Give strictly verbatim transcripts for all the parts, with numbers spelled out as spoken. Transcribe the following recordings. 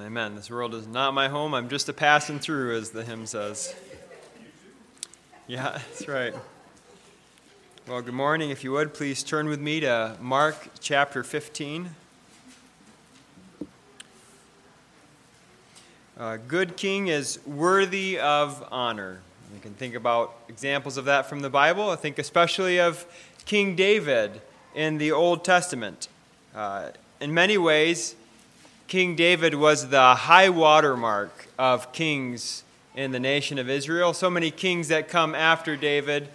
Amen. This world is not my home. I'm just a passing through, as the hymn says. Yeah, that's right. Well, good morning. If you would, please turn with me to Mark chapter fifteen. A good king is worthy of honor. You can think about examples of that from the Bible. I think especially of King David in the Old Testament. Uh, in many ways, King David was the high watermark of kings in the nation of Israel. So many kings that come after David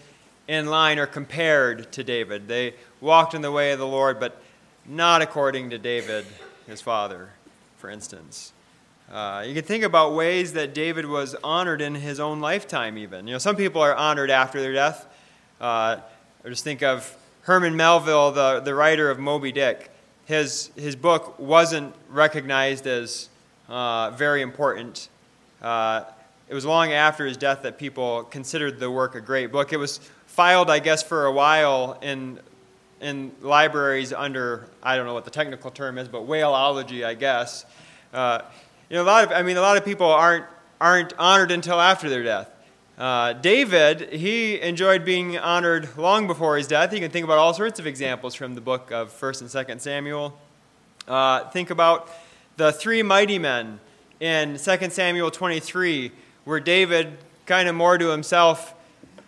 in line are compared to David. They walked in the way of the Lord, but not according to David, his father, for instance. Uh, you can think about ways that David was honored in his own lifetime even. You know, some people are honored after their death. Uh, I just think of Herman Melville, the, the writer of Moby Dick. His his book wasn't recognized as uh, very important. Uh, it was long after his death that people considered the work a great book. It was filed, I guess, for a while in in libraries under, I don't know what the technical term is, but whaleology, I guess. Uh, you know, a lot of I mean, a lot of people aren't aren't honored until after their death. Uh, David, he enjoyed being honored long before his death. You can think about all sorts of examples from the book of First and Second Samuel. Uh, think about the three mighty men in Second Samuel twenty-three, where David, kind of more to himself,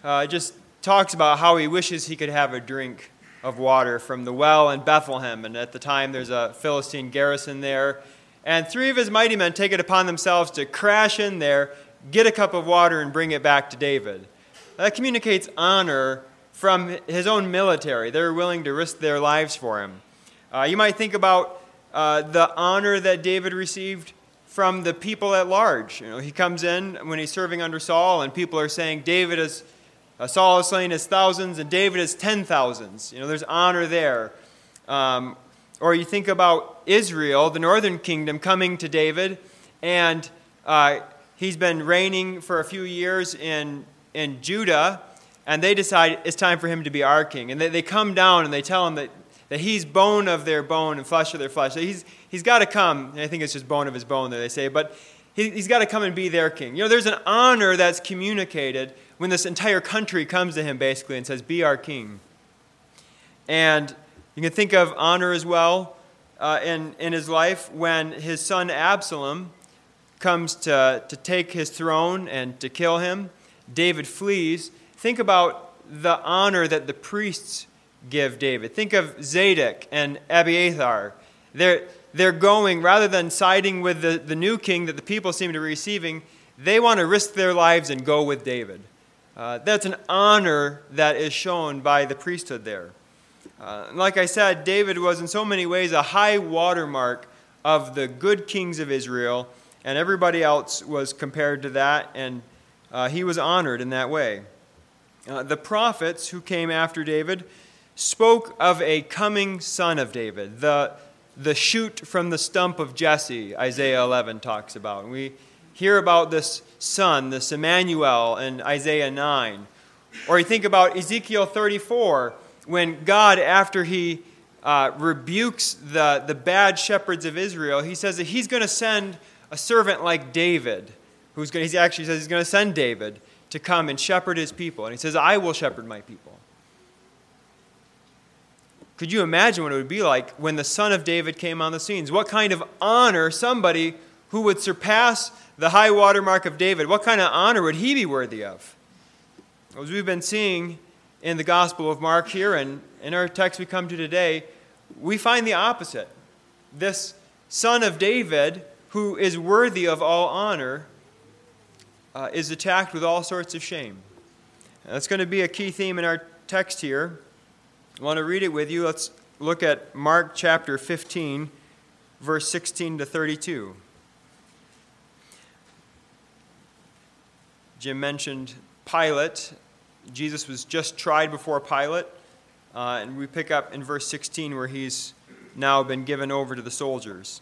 uh, just talks about how he wishes he could have a drink of water from the well in Bethlehem. And at the time, there's a Philistine garrison there. And three of his mighty men take it upon themselves to crash in there, get a cup of water, and bring it back to David. That communicates honor from his own military. They're willing to risk their lives for him. Uh, you might think about uh, the honor that David received from the people at large. You know, he comes in when he's serving under Saul, and people are saying, "David is uh, Saul has slain his thousands, and David is ten thousands." You know, there's honor there. Um, or you think about Israel, the northern kingdom, coming to David, and Uh, He's been reigning for a few years in in Judah, and they decide it's time for him to be our king. And they, they come down and they tell him that, that he's bone of their bone and flesh of their flesh. So he's he's got to come. And I think it's just bone of his bone that they say, but he, he's got to come and be their king. You know, there's an honor that's communicated when this entire country comes to him basically and says, "Be our king." And you can think of honor as well uh, in in his life when his son Absalom comes to, to take his throne and to kill him. David flees. Think about the honor that the priests give David. Think of Zadok and Abiathar. They're, they're going, rather than siding with the, the new king that the people seem to be receiving, they want to risk their lives and go with David. Uh, that's an honor that is shown by the priesthood there. Uh, like I said, David was in so many ways a high watermark of the good kings of Israel, and everybody else was compared to that, and uh, he was honored in that way. Uh, the prophets who came after David spoke of a coming son of David, the the shoot from the stump of Jesse, Isaiah eleven talks about. And we hear about this son, this Emmanuel, in Isaiah nine. Or you think about Ezekiel thirty-four, when God, after he uh, rebukes the, the bad shepherds of Israel, he says that he's going to send a servant like David, who's going to, he actually says he's going to send David to come and shepherd his people. And he says, "I will shepherd my people." Could you imagine what it would be like when the son of David came on the scenes? What kind of honor, somebody who would surpass the high watermark of David, what kind of honor would he be worthy of? As we've been seeing in the Gospel of Mark here and in our text we come to today, we find the opposite. This son of David, who is worthy of all honor, uh, is attacked with all sorts of shame. And that's going to be a key theme in our text here. I want to read it with you. Let's look at Mark chapter fifteen, verse sixteen to thirty-two. Jim mentioned Pilate. Jesus was just tried before Pilate. Uh, and we pick up in verse sixteen where he's now been given over to the soldiers.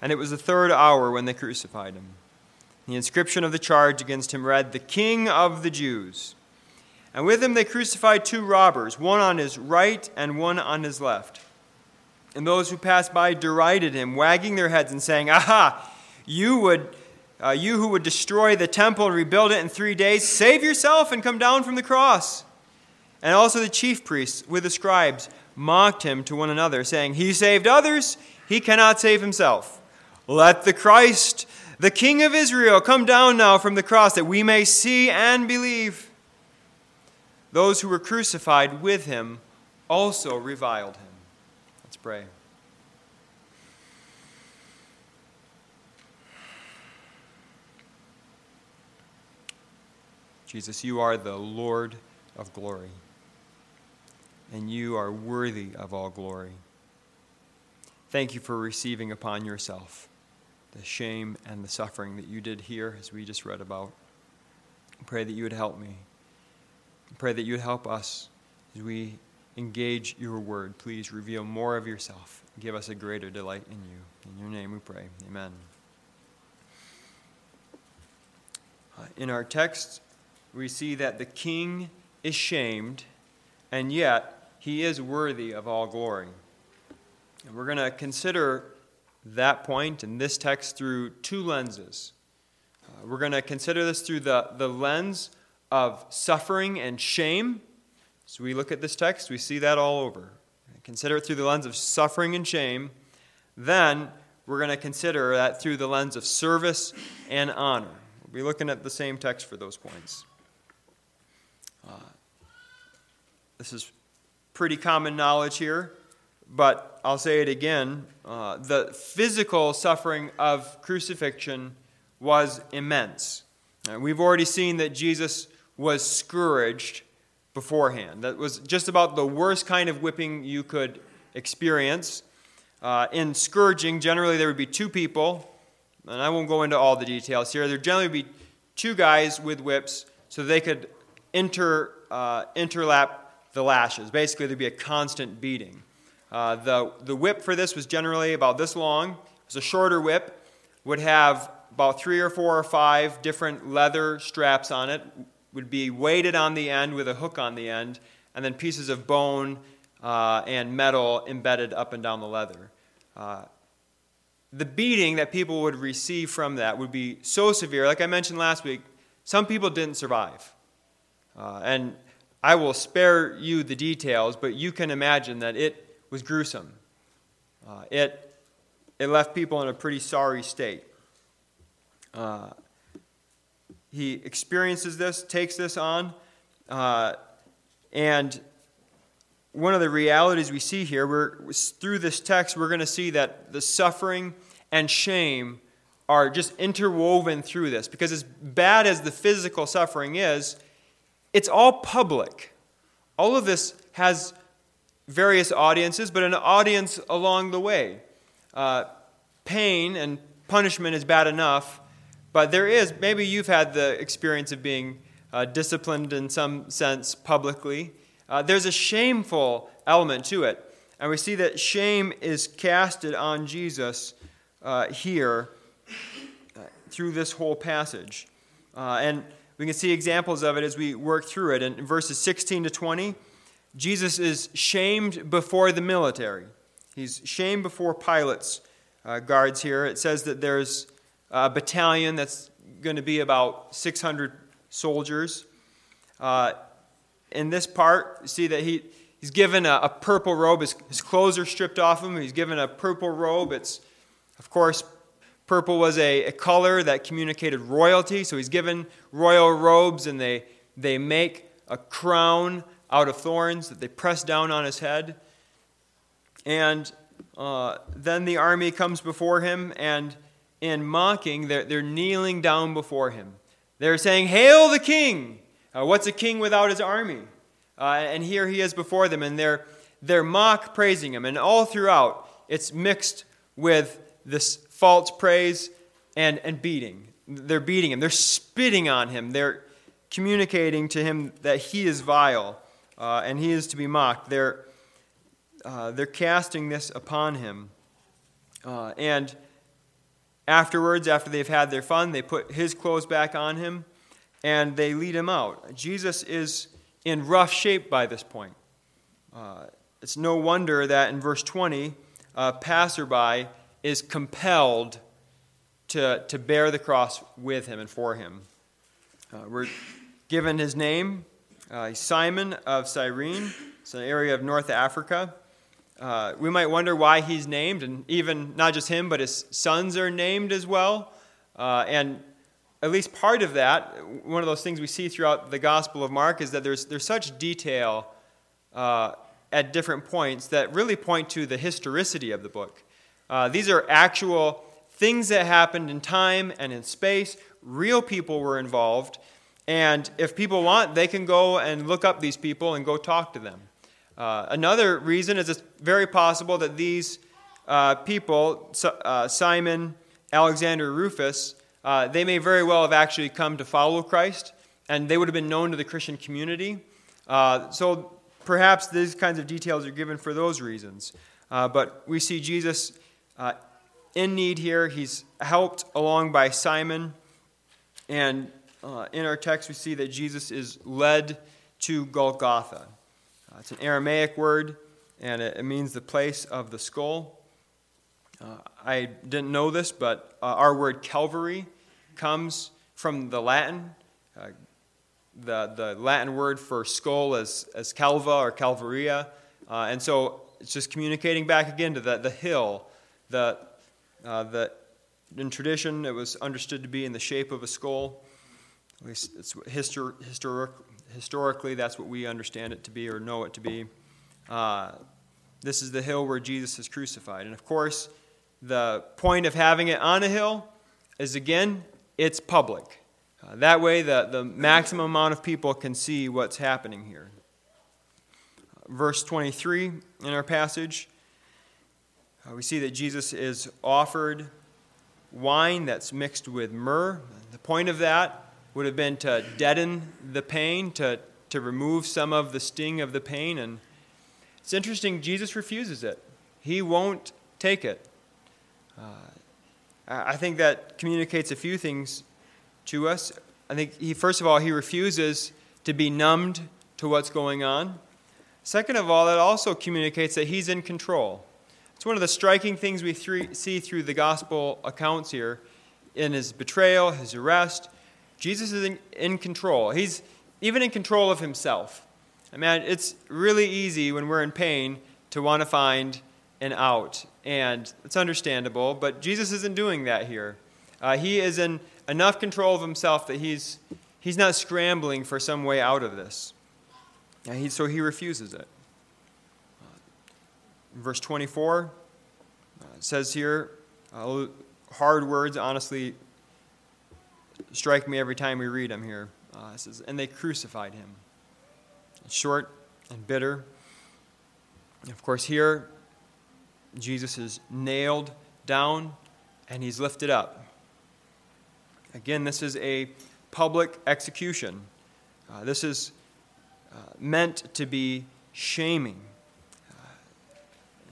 And it was the third hour when they crucified him. The inscription of the charge against him read, "The King of the Jews." And with him they crucified two robbers, one on his right and one on his left. And those who passed by derided him, wagging their heads and saying, "Aha! You would, uh, you who would destroy the temple and rebuild it in three days, save yourself and come down from the cross." And also the chief priests with the scribes mocked him to one another, saying, "He saved others, he cannot save himself. Let the Christ, the King of Israel, come down now from the cross that we may see and believe." Those who were crucified with him also reviled him. Let's pray. Jesus, you are the Lord of glory, and you are worthy of all glory. Thank you for receiving upon yourself the shame and the suffering that you did here, as we just read about. I pray that you would help me. I pray that you would help us as we engage your word. Please reveal more of yourself. Give us a greater delight in you. In your name we pray. Amen. In our text, we see that the king is shamed, and yet he is worthy of all glory. And we're going to consider that point in this text through two lenses. Uh, we're going to consider this through the, the lens of suffering and shame. So we look at this text, we see that all over. Consider it through the lens of suffering and shame. Then we're going to consider that through the lens of service and honor. We'll be looking at the same text for those points. Uh, this is pretty common knowledge here, but I'll say it again. Uh, the physical suffering of crucifixion was immense. Uh, we've already seen that Jesus was scourged beforehand. That was just about the worst kind of whipping you could experience. Uh, in scourging, generally there would be two people, and I won't go into all the details here. There would generally be two guys with whips so they could Inter, uh, interlap the lashes. Basically, there'd be a constant beating. Uh, the, the whip for this was generally about this long. It was a shorter whip. Would have about three or four or five different leather straps on it. Would be weighted on the end with a hook on the end, and then pieces of bone uh, and metal embedded up and down the leather. Uh, the beating that people would receive from that would be so severe. Like I mentioned last week, some people didn't survive. Uh, and I will spare you the details, but you can imagine that it was gruesome. Uh, it it left people in a pretty sorry state. Uh, he experiences this, takes this on, uh, and one of the realities we see here, we're, through this text, we're going to see that the suffering and shame are just interwoven through this, because as bad as the physical suffering is, it's all public. All of this has various audiences, but an audience along the way. Uh, pain and punishment is bad enough, but there is, maybe you've had the experience of being uh, disciplined in some sense publicly. Uh, there's a shameful element to it. And we see that shame is casted on Jesus uh, here uh, through this whole passage. Uh, and We can see examples of it as we work through it. In verses sixteen to twenty, Jesus is shamed before the military. He's shamed before Pilate's uh, guards here. It says that there's a battalion that's going to be about six hundred soldiers. Uh, in this part, you see that he, he's given a, a purple robe. His, his clothes are stripped off him. He's given a purple robe. It's, of course, Purple was a, a color that communicated royalty, so he's given royal robes, and they, they make a crown out of thorns that they press down on his head. And uh, then the army comes before him, and in mocking, they're, they're kneeling down before him. They're saying, "Hail the king! Uh, what's a king without his army?" Uh, and here he is before them, and they're, they're mock praising him. And all throughout, it's mixed with this false praise and, and beating. They're beating him. They're spitting on him. They're communicating to him that he is vile uh, and he is to be mocked. They're uh, they're casting this upon him. Uh, and afterwards, after they've had their fun, they put his clothes back on him and they lead him out. Jesus is in rough shape by this point. Uh, it's no wonder that in verse twenty, a passerby is compelled to, to bear the cross with him and for him. Uh, we're given his name, uh, Simon of Cyrene. It's an area of North Africa. Uh, we might wonder why he's named, and even not just him, but his sons are named as well. Uh, and at least part of that, one of those things we see throughout the Gospel of Mark, is that there's there's such detail uh, at different points that really point to the historicity of the book. Uh, these are actual things that happened in time and in space. Real people were involved, and if people want, they can go and look up these people and go talk to them. Uh, another reason is it's very possible that these uh, people, uh, Simon, Alexander, Rufus, uh, they may very well have actually come to follow Christ, and they would have been known to the Christian community. Uh, so perhaps these kinds of details are given for those reasons. Uh, but we see Jesus uh, in need here. He's helped along by Simon. And uh, in our text, we see that Jesus is led to Golgotha. Uh, it's an Aramaic word, and it, it means the place of the skull. Uh, I didn't know this, but uh, our word Calvary comes from the Latin. Uh, the the Latin word for skull is, is calva or calvaria. Uh, and so it's just communicating back again to the, the hill, the uh, the in tradition, it was understood to be in the shape of a skull. At least it's histor- historic, historically, that's what we understand it to be or know it to be. Uh, this is the hill where Jesus is crucified. And of course, the point of having it on a hill is, again, it's public. Uh, that way, the, the maximum amount of people can see what's happening here. Uh, verse twenty-three in our passage, uh, we see that Jesus is offered wine that's mixed with myrrh. The point of that would have been to deaden the pain, to, to remove some of the sting of the pain. And it's interesting, Jesus refuses it. He won't take it. Uh, I think that communicates a few things to us. I think, he, first of all, he refuses to be numbed to what's going on. Second of all, that also communicates that he's in control. It's one of the striking things we three, see through the gospel accounts here. In his betrayal, his arrest, Jesus is in, in control. He's even in control of himself. I mean, it's really easy when we're in pain to want to find an out, and it's understandable, but Jesus isn't doing that here. Uh, he is in enough control of himself that he's he's not scrambling for some way out of this. And he, so he refuses it. Verse twenty-four uh, says here, uh, hard words honestly strike me every time we read them here. Uh, it says, and they crucified him. It's short and bitter. And of course, here, Jesus is nailed down and he's lifted up. Again, this is a public execution. Uh, this is uh, meant to be shaming.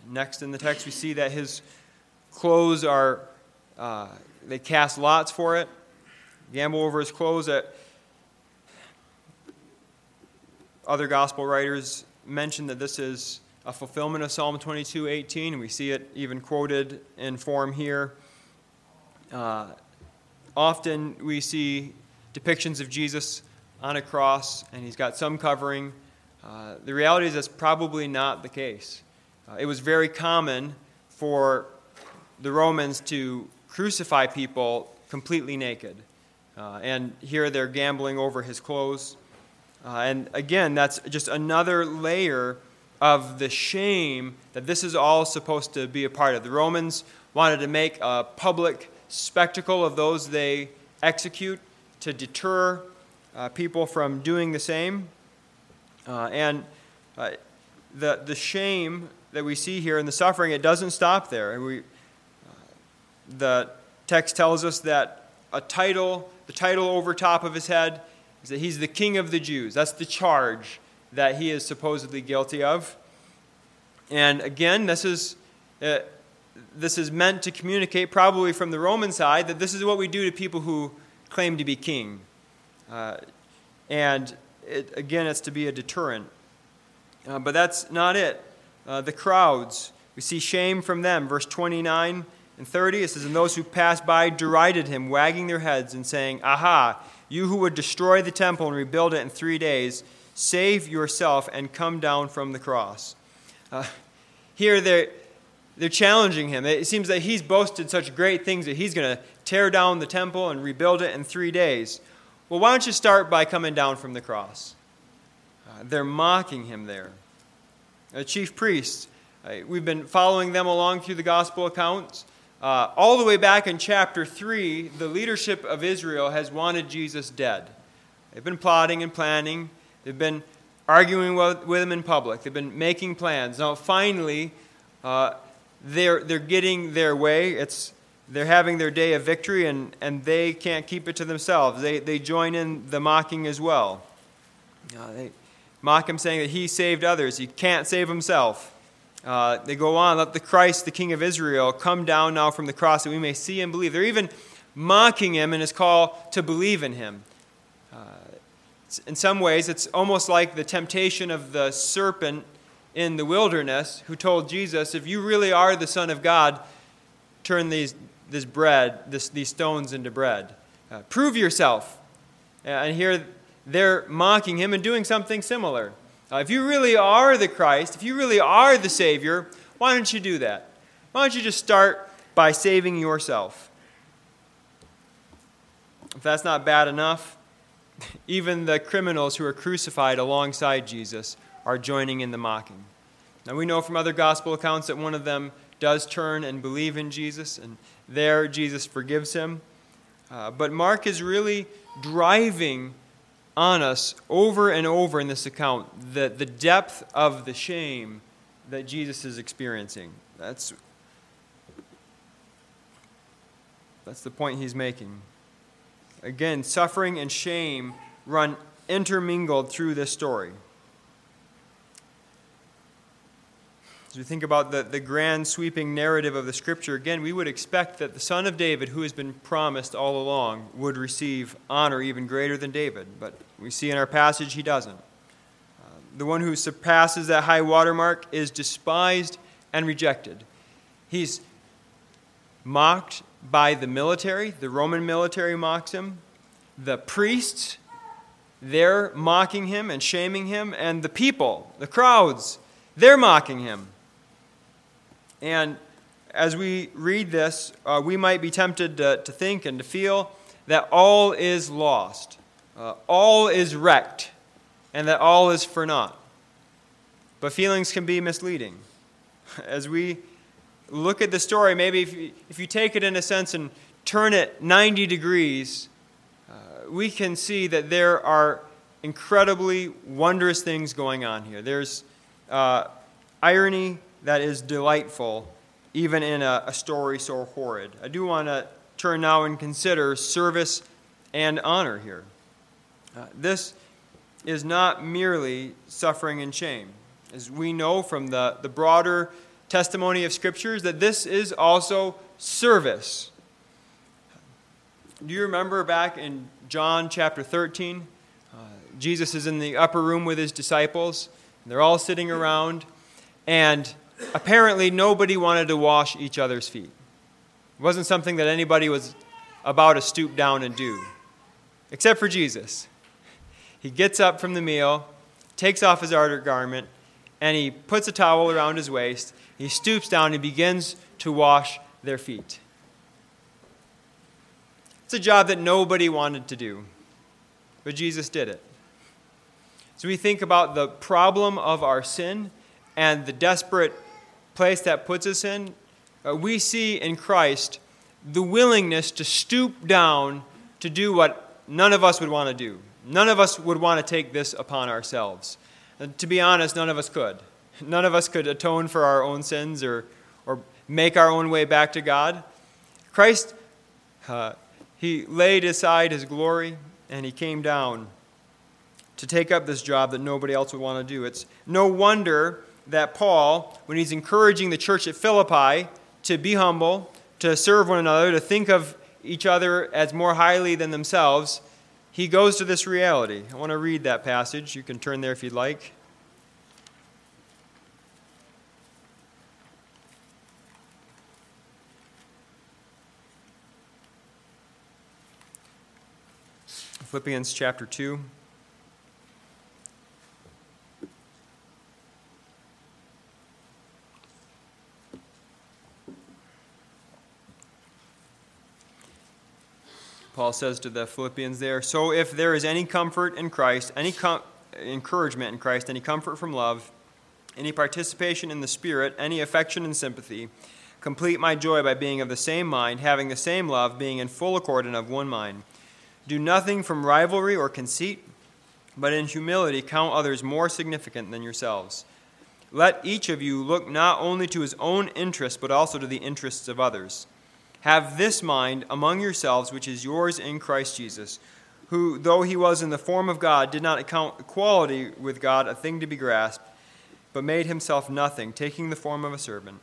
Next in the text, we see that his clothes are, uh, they cast lots for it, gamble over his clothes. That other gospel writers mention that this is a fulfillment of Psalm twenty-two eighteen, and we see it even quoted in form here. Uh, often we see depictions of Jesus on a cross, and he's got some covering. Uh, the reality is that's probably not the case. Uh, it was very common for the Romans to crucify people completely naked. Uh, and here they're gambling over his clothes. Uh, and again, that's just another layer of the shame that this is all supposed to be a part of. The Romans wanted to make a public spectacle of those they execute to deter uh, people from doing the same. Uh, and uh, the the shame that we see here and the suffering, it doesn't stop there. And we, uh, the text tells us that a title, the title over top of his head, is that he's the King of the Jews. That's the charge that he is supposedly guilty of. And again, this is uh, this is meant to communicate, probably from the Roman side, that this is what we do to people who claim to be king. Uh, and it, again, it's to be a deterrent. Uh, but that's not it. Uh, the crowds, we see shame from them. Verse twenty-nine and thirty, it says, "And those who passed by derided him, wagging their heads and saying, 'Aha, you who would destroy the temple and rebuild it in three days, save yourself and come down from the cross.'" Uh, here they're, they're challenging him. It seems that he's boasted such great things that he's going to tear down the temple and rebuild it in three days. Well, why don't you start by coming down from the cross? Uh, they're mocking him there. Uh, chief priests, uh, we've been following them along through the gospel accounts. Uh, all the way back in chapter three, the leadership of Israel has wanted Jesus dead. They've been plotting and planning. They've been arguing with, with him in public. They've been making plans. Now, finally, uh, they're they're getting their way. It's they're having their day of victory, and, and they can't keep it to themselves. They they join in the mocking as well. Uh, they mock him, saying that he saved others. He can't save himself. Uh, they go on, "Let the Christ, the King of Israel, come down now from the cross that we may see and believe." They're even mocking him in his call to believe in him. Uh, in some ways, it's almost like the temptation of the serpent in the wilderness who told Jesus, "If you really are the Son of God, turn these this bread, this, these stones into bread. Uh, prove yourself." Uh, and here they're mocking him and doing something similar. Uh, if you really are the Christ, if you really are the Savior, why don't you do that? Why don't you just start by saving yourself? If that's not bad enough, even the criminals who are crucified alongside Jesus are joining in the mocking. Now we know from other gospel accounts that one of them does turn and believe in Jesus, and there Jesus forgives him. Uh, but Mark is really driving on us over and over in this account the, the depth of the shame that Jesus is experiencing. That's, that's the point he's making. Again, suffering and shame run intermingled through this story. As we think about the, the grand sweeping narrative of the Scripture, again, we would expect that the Son of David, who has been promised all along, would receive honor even greater than David. But we see in our passage he doesn't. Uh, the one who surpasses that high watermark is despised and rejected. He's mocked by the military. The Roman military mocks him. The priests, they're mocking him and shaming him. And the people, the crowds, they're mocking him. And as we read this, uh, we might be tempted to, to think and to feel that all is lost, uh, all is wrecked, and that all is for naught. But feelings can be misleading. As we look at the story, maybe if you, if you take it in a sense and turn it ninety degrees, uh, we can see that there are incredibly wondrous things going on here. There's uh, irony that is delightful, even in a, a story so horrid. I do want to turn now and consider service and honor here. Uh, this is not merely suffering and shame. As we know from the, the broader testimony of Scriptures, that this is also service. Do you remember back in John chapter thirteen? Uh, Jesus is in the upper room with his disciples. And they're all sitting around, and apparently nobody wanted to wash each other's feet. It wasn't something that anybody was about to stoop down and do, except for Jesus. He gets up from the meal, takes off his outer garment, and he puts a towel around his waist. He stoops down and begins to wash their feet. It's a job that nobody wanted to do, but Jesus did it. So we think about the problem of our sin and the desperate place that puts us in. Uh, we see in Christ the willingness to stoop down to do what none of us would want to do. None of us would want to take this upon ourselves. And to be honest, none of us could. None of us could atone for our own sins or, or make our own way back to God. Christ, uh, he laid aside his glory and he came down to take up this job that nobody else would want to do. It's no wonder that Paul, when he's encouraging the church at Philippi to be humble, to serve one another, to think of each other as more highly than themselves, he goes to this reality. I want to read that passage. You can turn there if you'd like. Philippians chapter two. Paul says to the Philippians there, so if there is any comfort in Christ, any com- encouragement in Christ, any comfort from love, any participation in the Spirit, any affection and sympathy, complete my joy by being of the same mind, having the same love, being in full accord and of one mind. Do nothing from rivalry or conceit, but in humility count others more significant than yourselves. Let each of you look not only to his own interests, but also to the interests of others. Have this mind among yourselves, which is yours in Christ Jesus, who, though he was in the form of God, did not account equality with God a thing to be grasped, but made himself nothing, taking the form of a servant,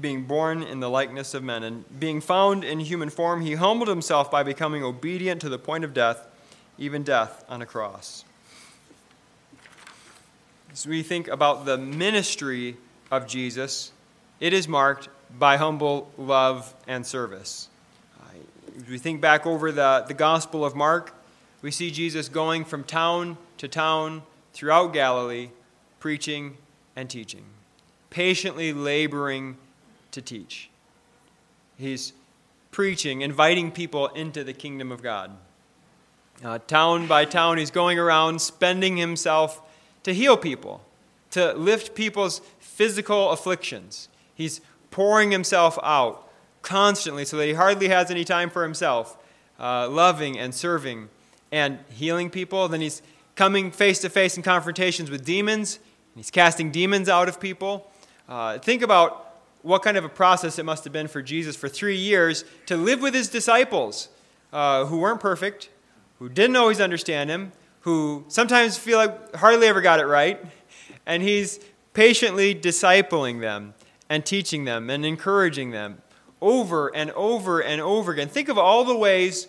being born in the likeness of men. And being found in human form, he humbled himself by becoming obedient to the point of death, even death on a cross. As we think about the ministry of Jesus, it is marked by humble love and service. As we think back over the, the Gospel of Mark, we see Jesus going from town to town throughout Galilee, preaching and teaching, patiently laboring to teach. He's preaching, inviting people into the kingdom of God. Uh, town by town, he's going around spending himself to heal people, to lift people's physical afflictions. He's pouring himself out constantly so that he hardly has any time for himself, uh, loving and serving and healing people. Then he's coming face-to-face in confrontations with demons. And he's casting demons out of people. Uh, think about what kind of a process it must have been for Jesus for three years to live with his disciples uh, who weren't perfect, who didn't always understand him, who sometimes feel like hardly ever got it right, and he's patiently discipling them and teaching them and encouraging them over and over and over again. Think of all the ways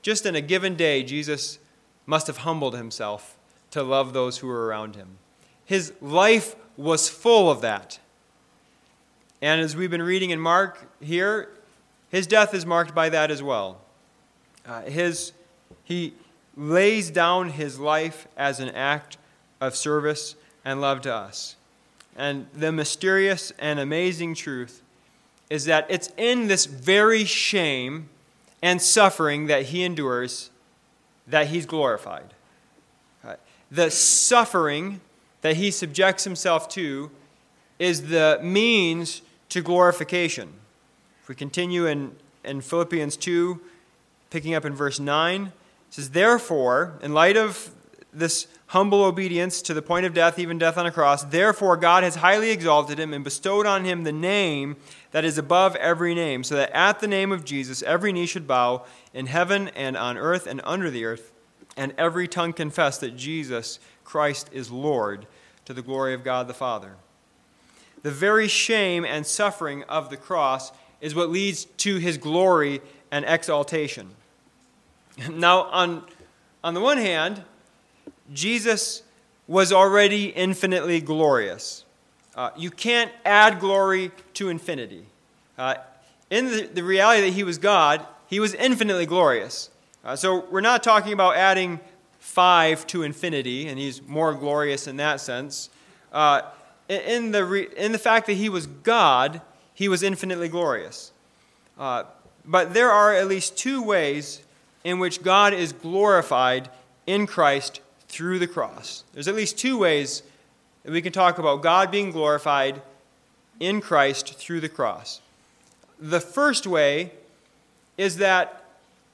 just in a given day Jesus must have humbled himself to love those who were around him. His life was full of that. And as we've been reading in Mark here, his death is marked by that as well. Uh, his he lays down his life as an act of service and love to us. And the mysterious and amazing truth is that it's in this very shame and suffering that he endures that he's glorified. The suffering that he subjects himself to is the means to glorification. If we continue in, in Philippians two, picking up in verse nine, it says, therefore, in light of this humble obedience to the point of death, even death on a cross. Therefore, God has highly exalted him and bestowed on him the name that is above every name, so that at the name of Jesus every knee should bow in heaven and on earth and under the earth, and every tongue confess that Jesus Christ is Lord, to the glory of God the Father. The very shame and suffering of the cross is what leads to his glory and exaltation. Now, on, on the one hand, Jesus was already infinitely glorious. Uh, you can't add glory to infinity. Uh, in the, the reality that he was God, he was infinitely glorious. Uh, so we're not talking about adding five to infinity, and he's more glorious in that sense. Uh, in the re, in the fact that he was God, he was infinitely glorious. Uh, But there are at least two ways in which God is glorified in Christ through the cross. There's at least two ways that we can talk about God being glorified in Christ through the cross. The first way is that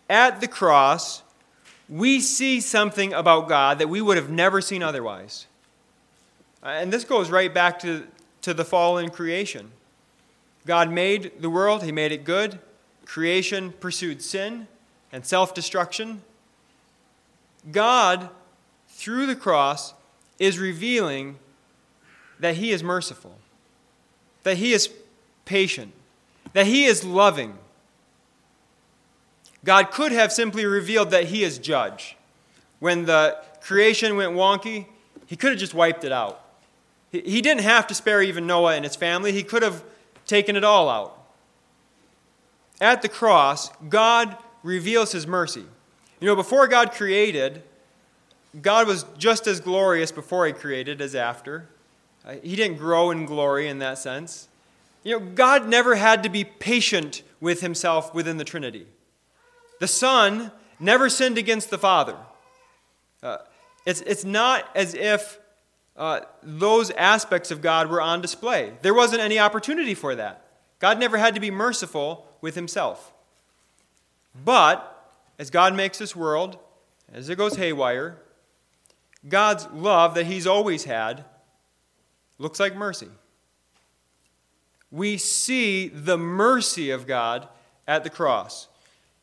at the cross, we see something about God that we would have never seen otherwise. And this goes right back to, to the fallen creation. God made the world. He made it good. Creation pursued sin and self-destruction. God, through the cross, is revealing that he is merciful, that he is patient, that he is loving. God could have simply revealed that he is judge. When the creation went wonky, he could have just wiped it out. He didn't have to spare even Noah and his family. He could have taken it all out. At the cross, God reveals his mercy. You know, before God created, God was just as glorious before he created as after. Uh, he didn't grow in glory in that sense. You know, God never had to be patient with himself within the Trinity. The Son never sinned against the Father. Uh, it's, it's not as if uh, those aspects of God were on display. There wasn't any opportunity for that. God never had to be merciful with himself. But as God makes this world, as it goes haywire, God's love that he's always had looks like mercy. We see the mercy of God at the cross.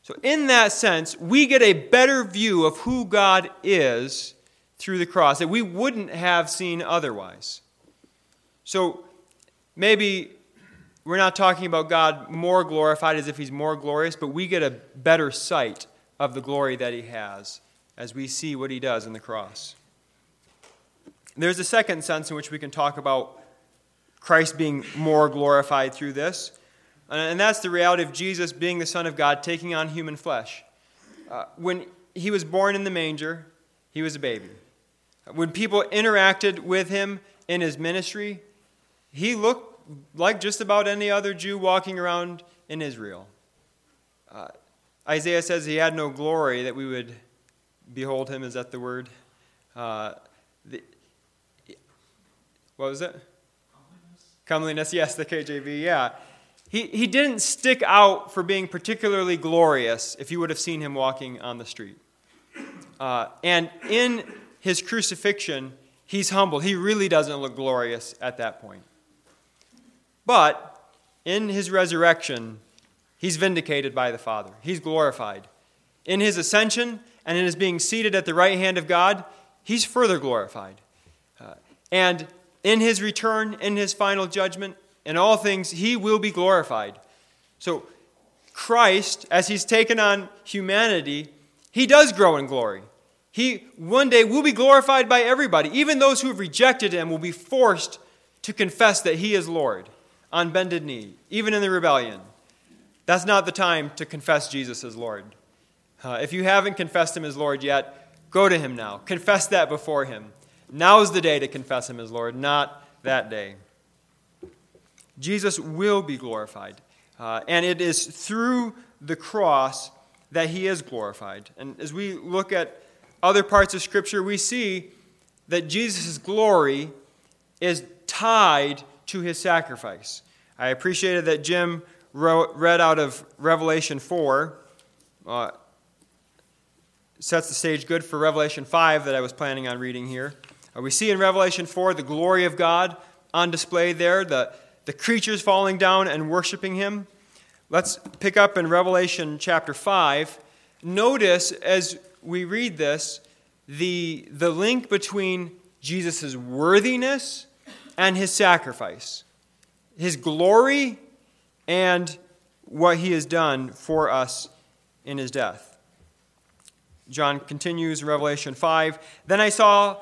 So in that sense, we get a better view of who God is through the cross that we wouldn't have seen otherwise. So maybe we're not talking about God more glorified as if he's more glorious, but we get a better sight of the glory that he has as we see what he does in the cross. There's a second sense in which we can talk about Christ being more glorified through this, and that's the reality of Jesus being the Son of God, taking on human flesh. Uh, when he was born in the manger, he was a baby. When people interacted with him in his ministry, he looked like just about any other Jew walking around in Israel. Uh, Isaiah says he had no glory that we would behold him. Is that the word? Uh, the, what was it? Comeliness. Comeliness, yes, the K J V, yeah. He, he didn't stick out for being particularly glorious if you would have seen him walking on the street. Uh, and in his crucifixion, he's humbled. He really doesn't look glorious at that point. But in his resurrection, he's vindicated by the Father. He's glorified. In his ascension and in his being seated at the right hand of God, he's further glorified. Uh, and in his return, in his final judgment, in all things, he will be glorified. So Christ, as he's taken on humanity, he does grow in glory. He one day will be glorified by everybody. Even those who have rejected him will be forced to confess that he is Lord. On bended knee, even in the rebellion. That's not the time to confess Jesus as Lord. Uh, if you haven't confessed him as Lord yet, go to him now. Confess that before him. Now is the day to confess him as Lord, not that day. Jesus will be glorified. Uh, and it is through the cross that he is glorified. And as we look at other parts of Scripture, we see that Jesus' glory is tied to his sacrifice. I appreciated that Jim wrote, read out of Revelation four. Uh, sets the stage good for Revelation five that I was planning on reading here. Uh, we see in Revelation four the glory of God on display there, the, the creatures falling down and worshiping him. Let's pick up in Revelation chapter five. Notice as we read this, the, the link between Jesus' worthiness and his sacrifice, his glory, and what he has done for us in his death. John continues in Revelation five, "Then I saw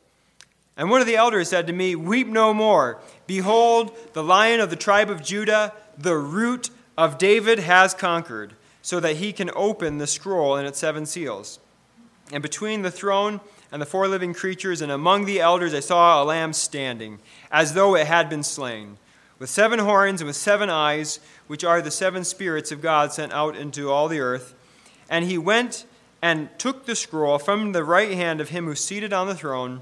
And one of the elders said to me, "Weep no more. Behold, the Lion of the tribe of Judah, the Root of David, has conquered, so that he can open the scroll and its seven seals." And between the throne and the four living creatures and among the elders I saw a lamb standing, as though it had been slain, with seven horns and with seven eyes, which are the seven spirits of God sent out into all the earth. And he went and took the scroll from the right hand of him who is seated on the throne.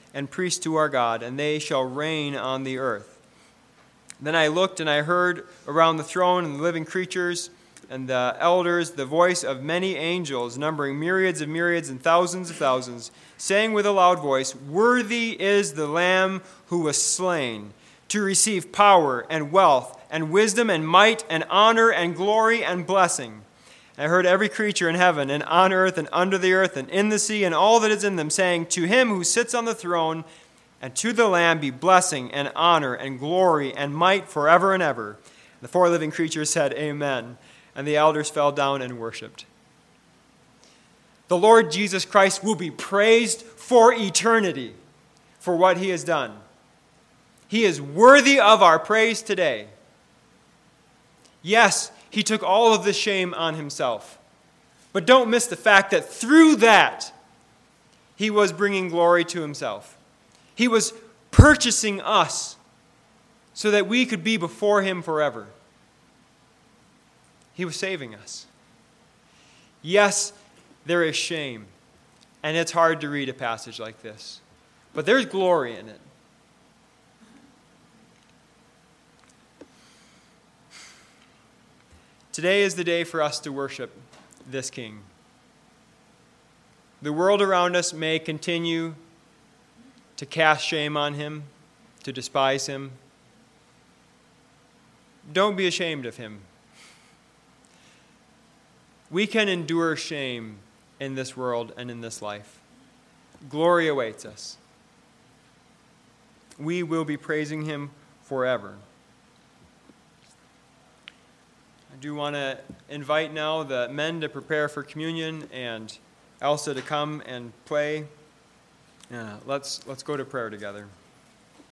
and priests to our God, and they shall reign on the earth." Then I looked, and I heard around the throne and the living creatures and the elders the voice of many angels, numbering myriads of myriads and thousands of thousands, saying with a loud voice, "Worthy is the Lamb who was slain, to receive power and wealth and wisdom and might and honor and glory and blessing." And I heard every creature in heaven and on earth and under the earth and in the sea and all that is in them, saying, "To him who sits on the throne and to the Lamb be blessing and honor and glory and might forever and ever." And the four living creatures said, "Amen." And the elders fell down and worshipped. The Lord Jesus Christ will be praised for eternity for what he has done. He is worthy of our praise today. Yes, he took all of the shame on himself. But don't miss the fact that through that, he was bringing glory to himself. He was purchasing us so that we could be before him forever. He was saving us. Yes, there is shame, and it's hard to read a passage like this. But there's glory in it. Today is the day for us to worship this King. The world around us may continue to cast shame on him, to despise him. Don't be ashamed of him. We can endure shame in this world and in this life. Glory awaits us. We will be praising him forever. I do want to invite now the men to prepare for communion and Elsa to come and play. Uh, let's let's go to prayer together.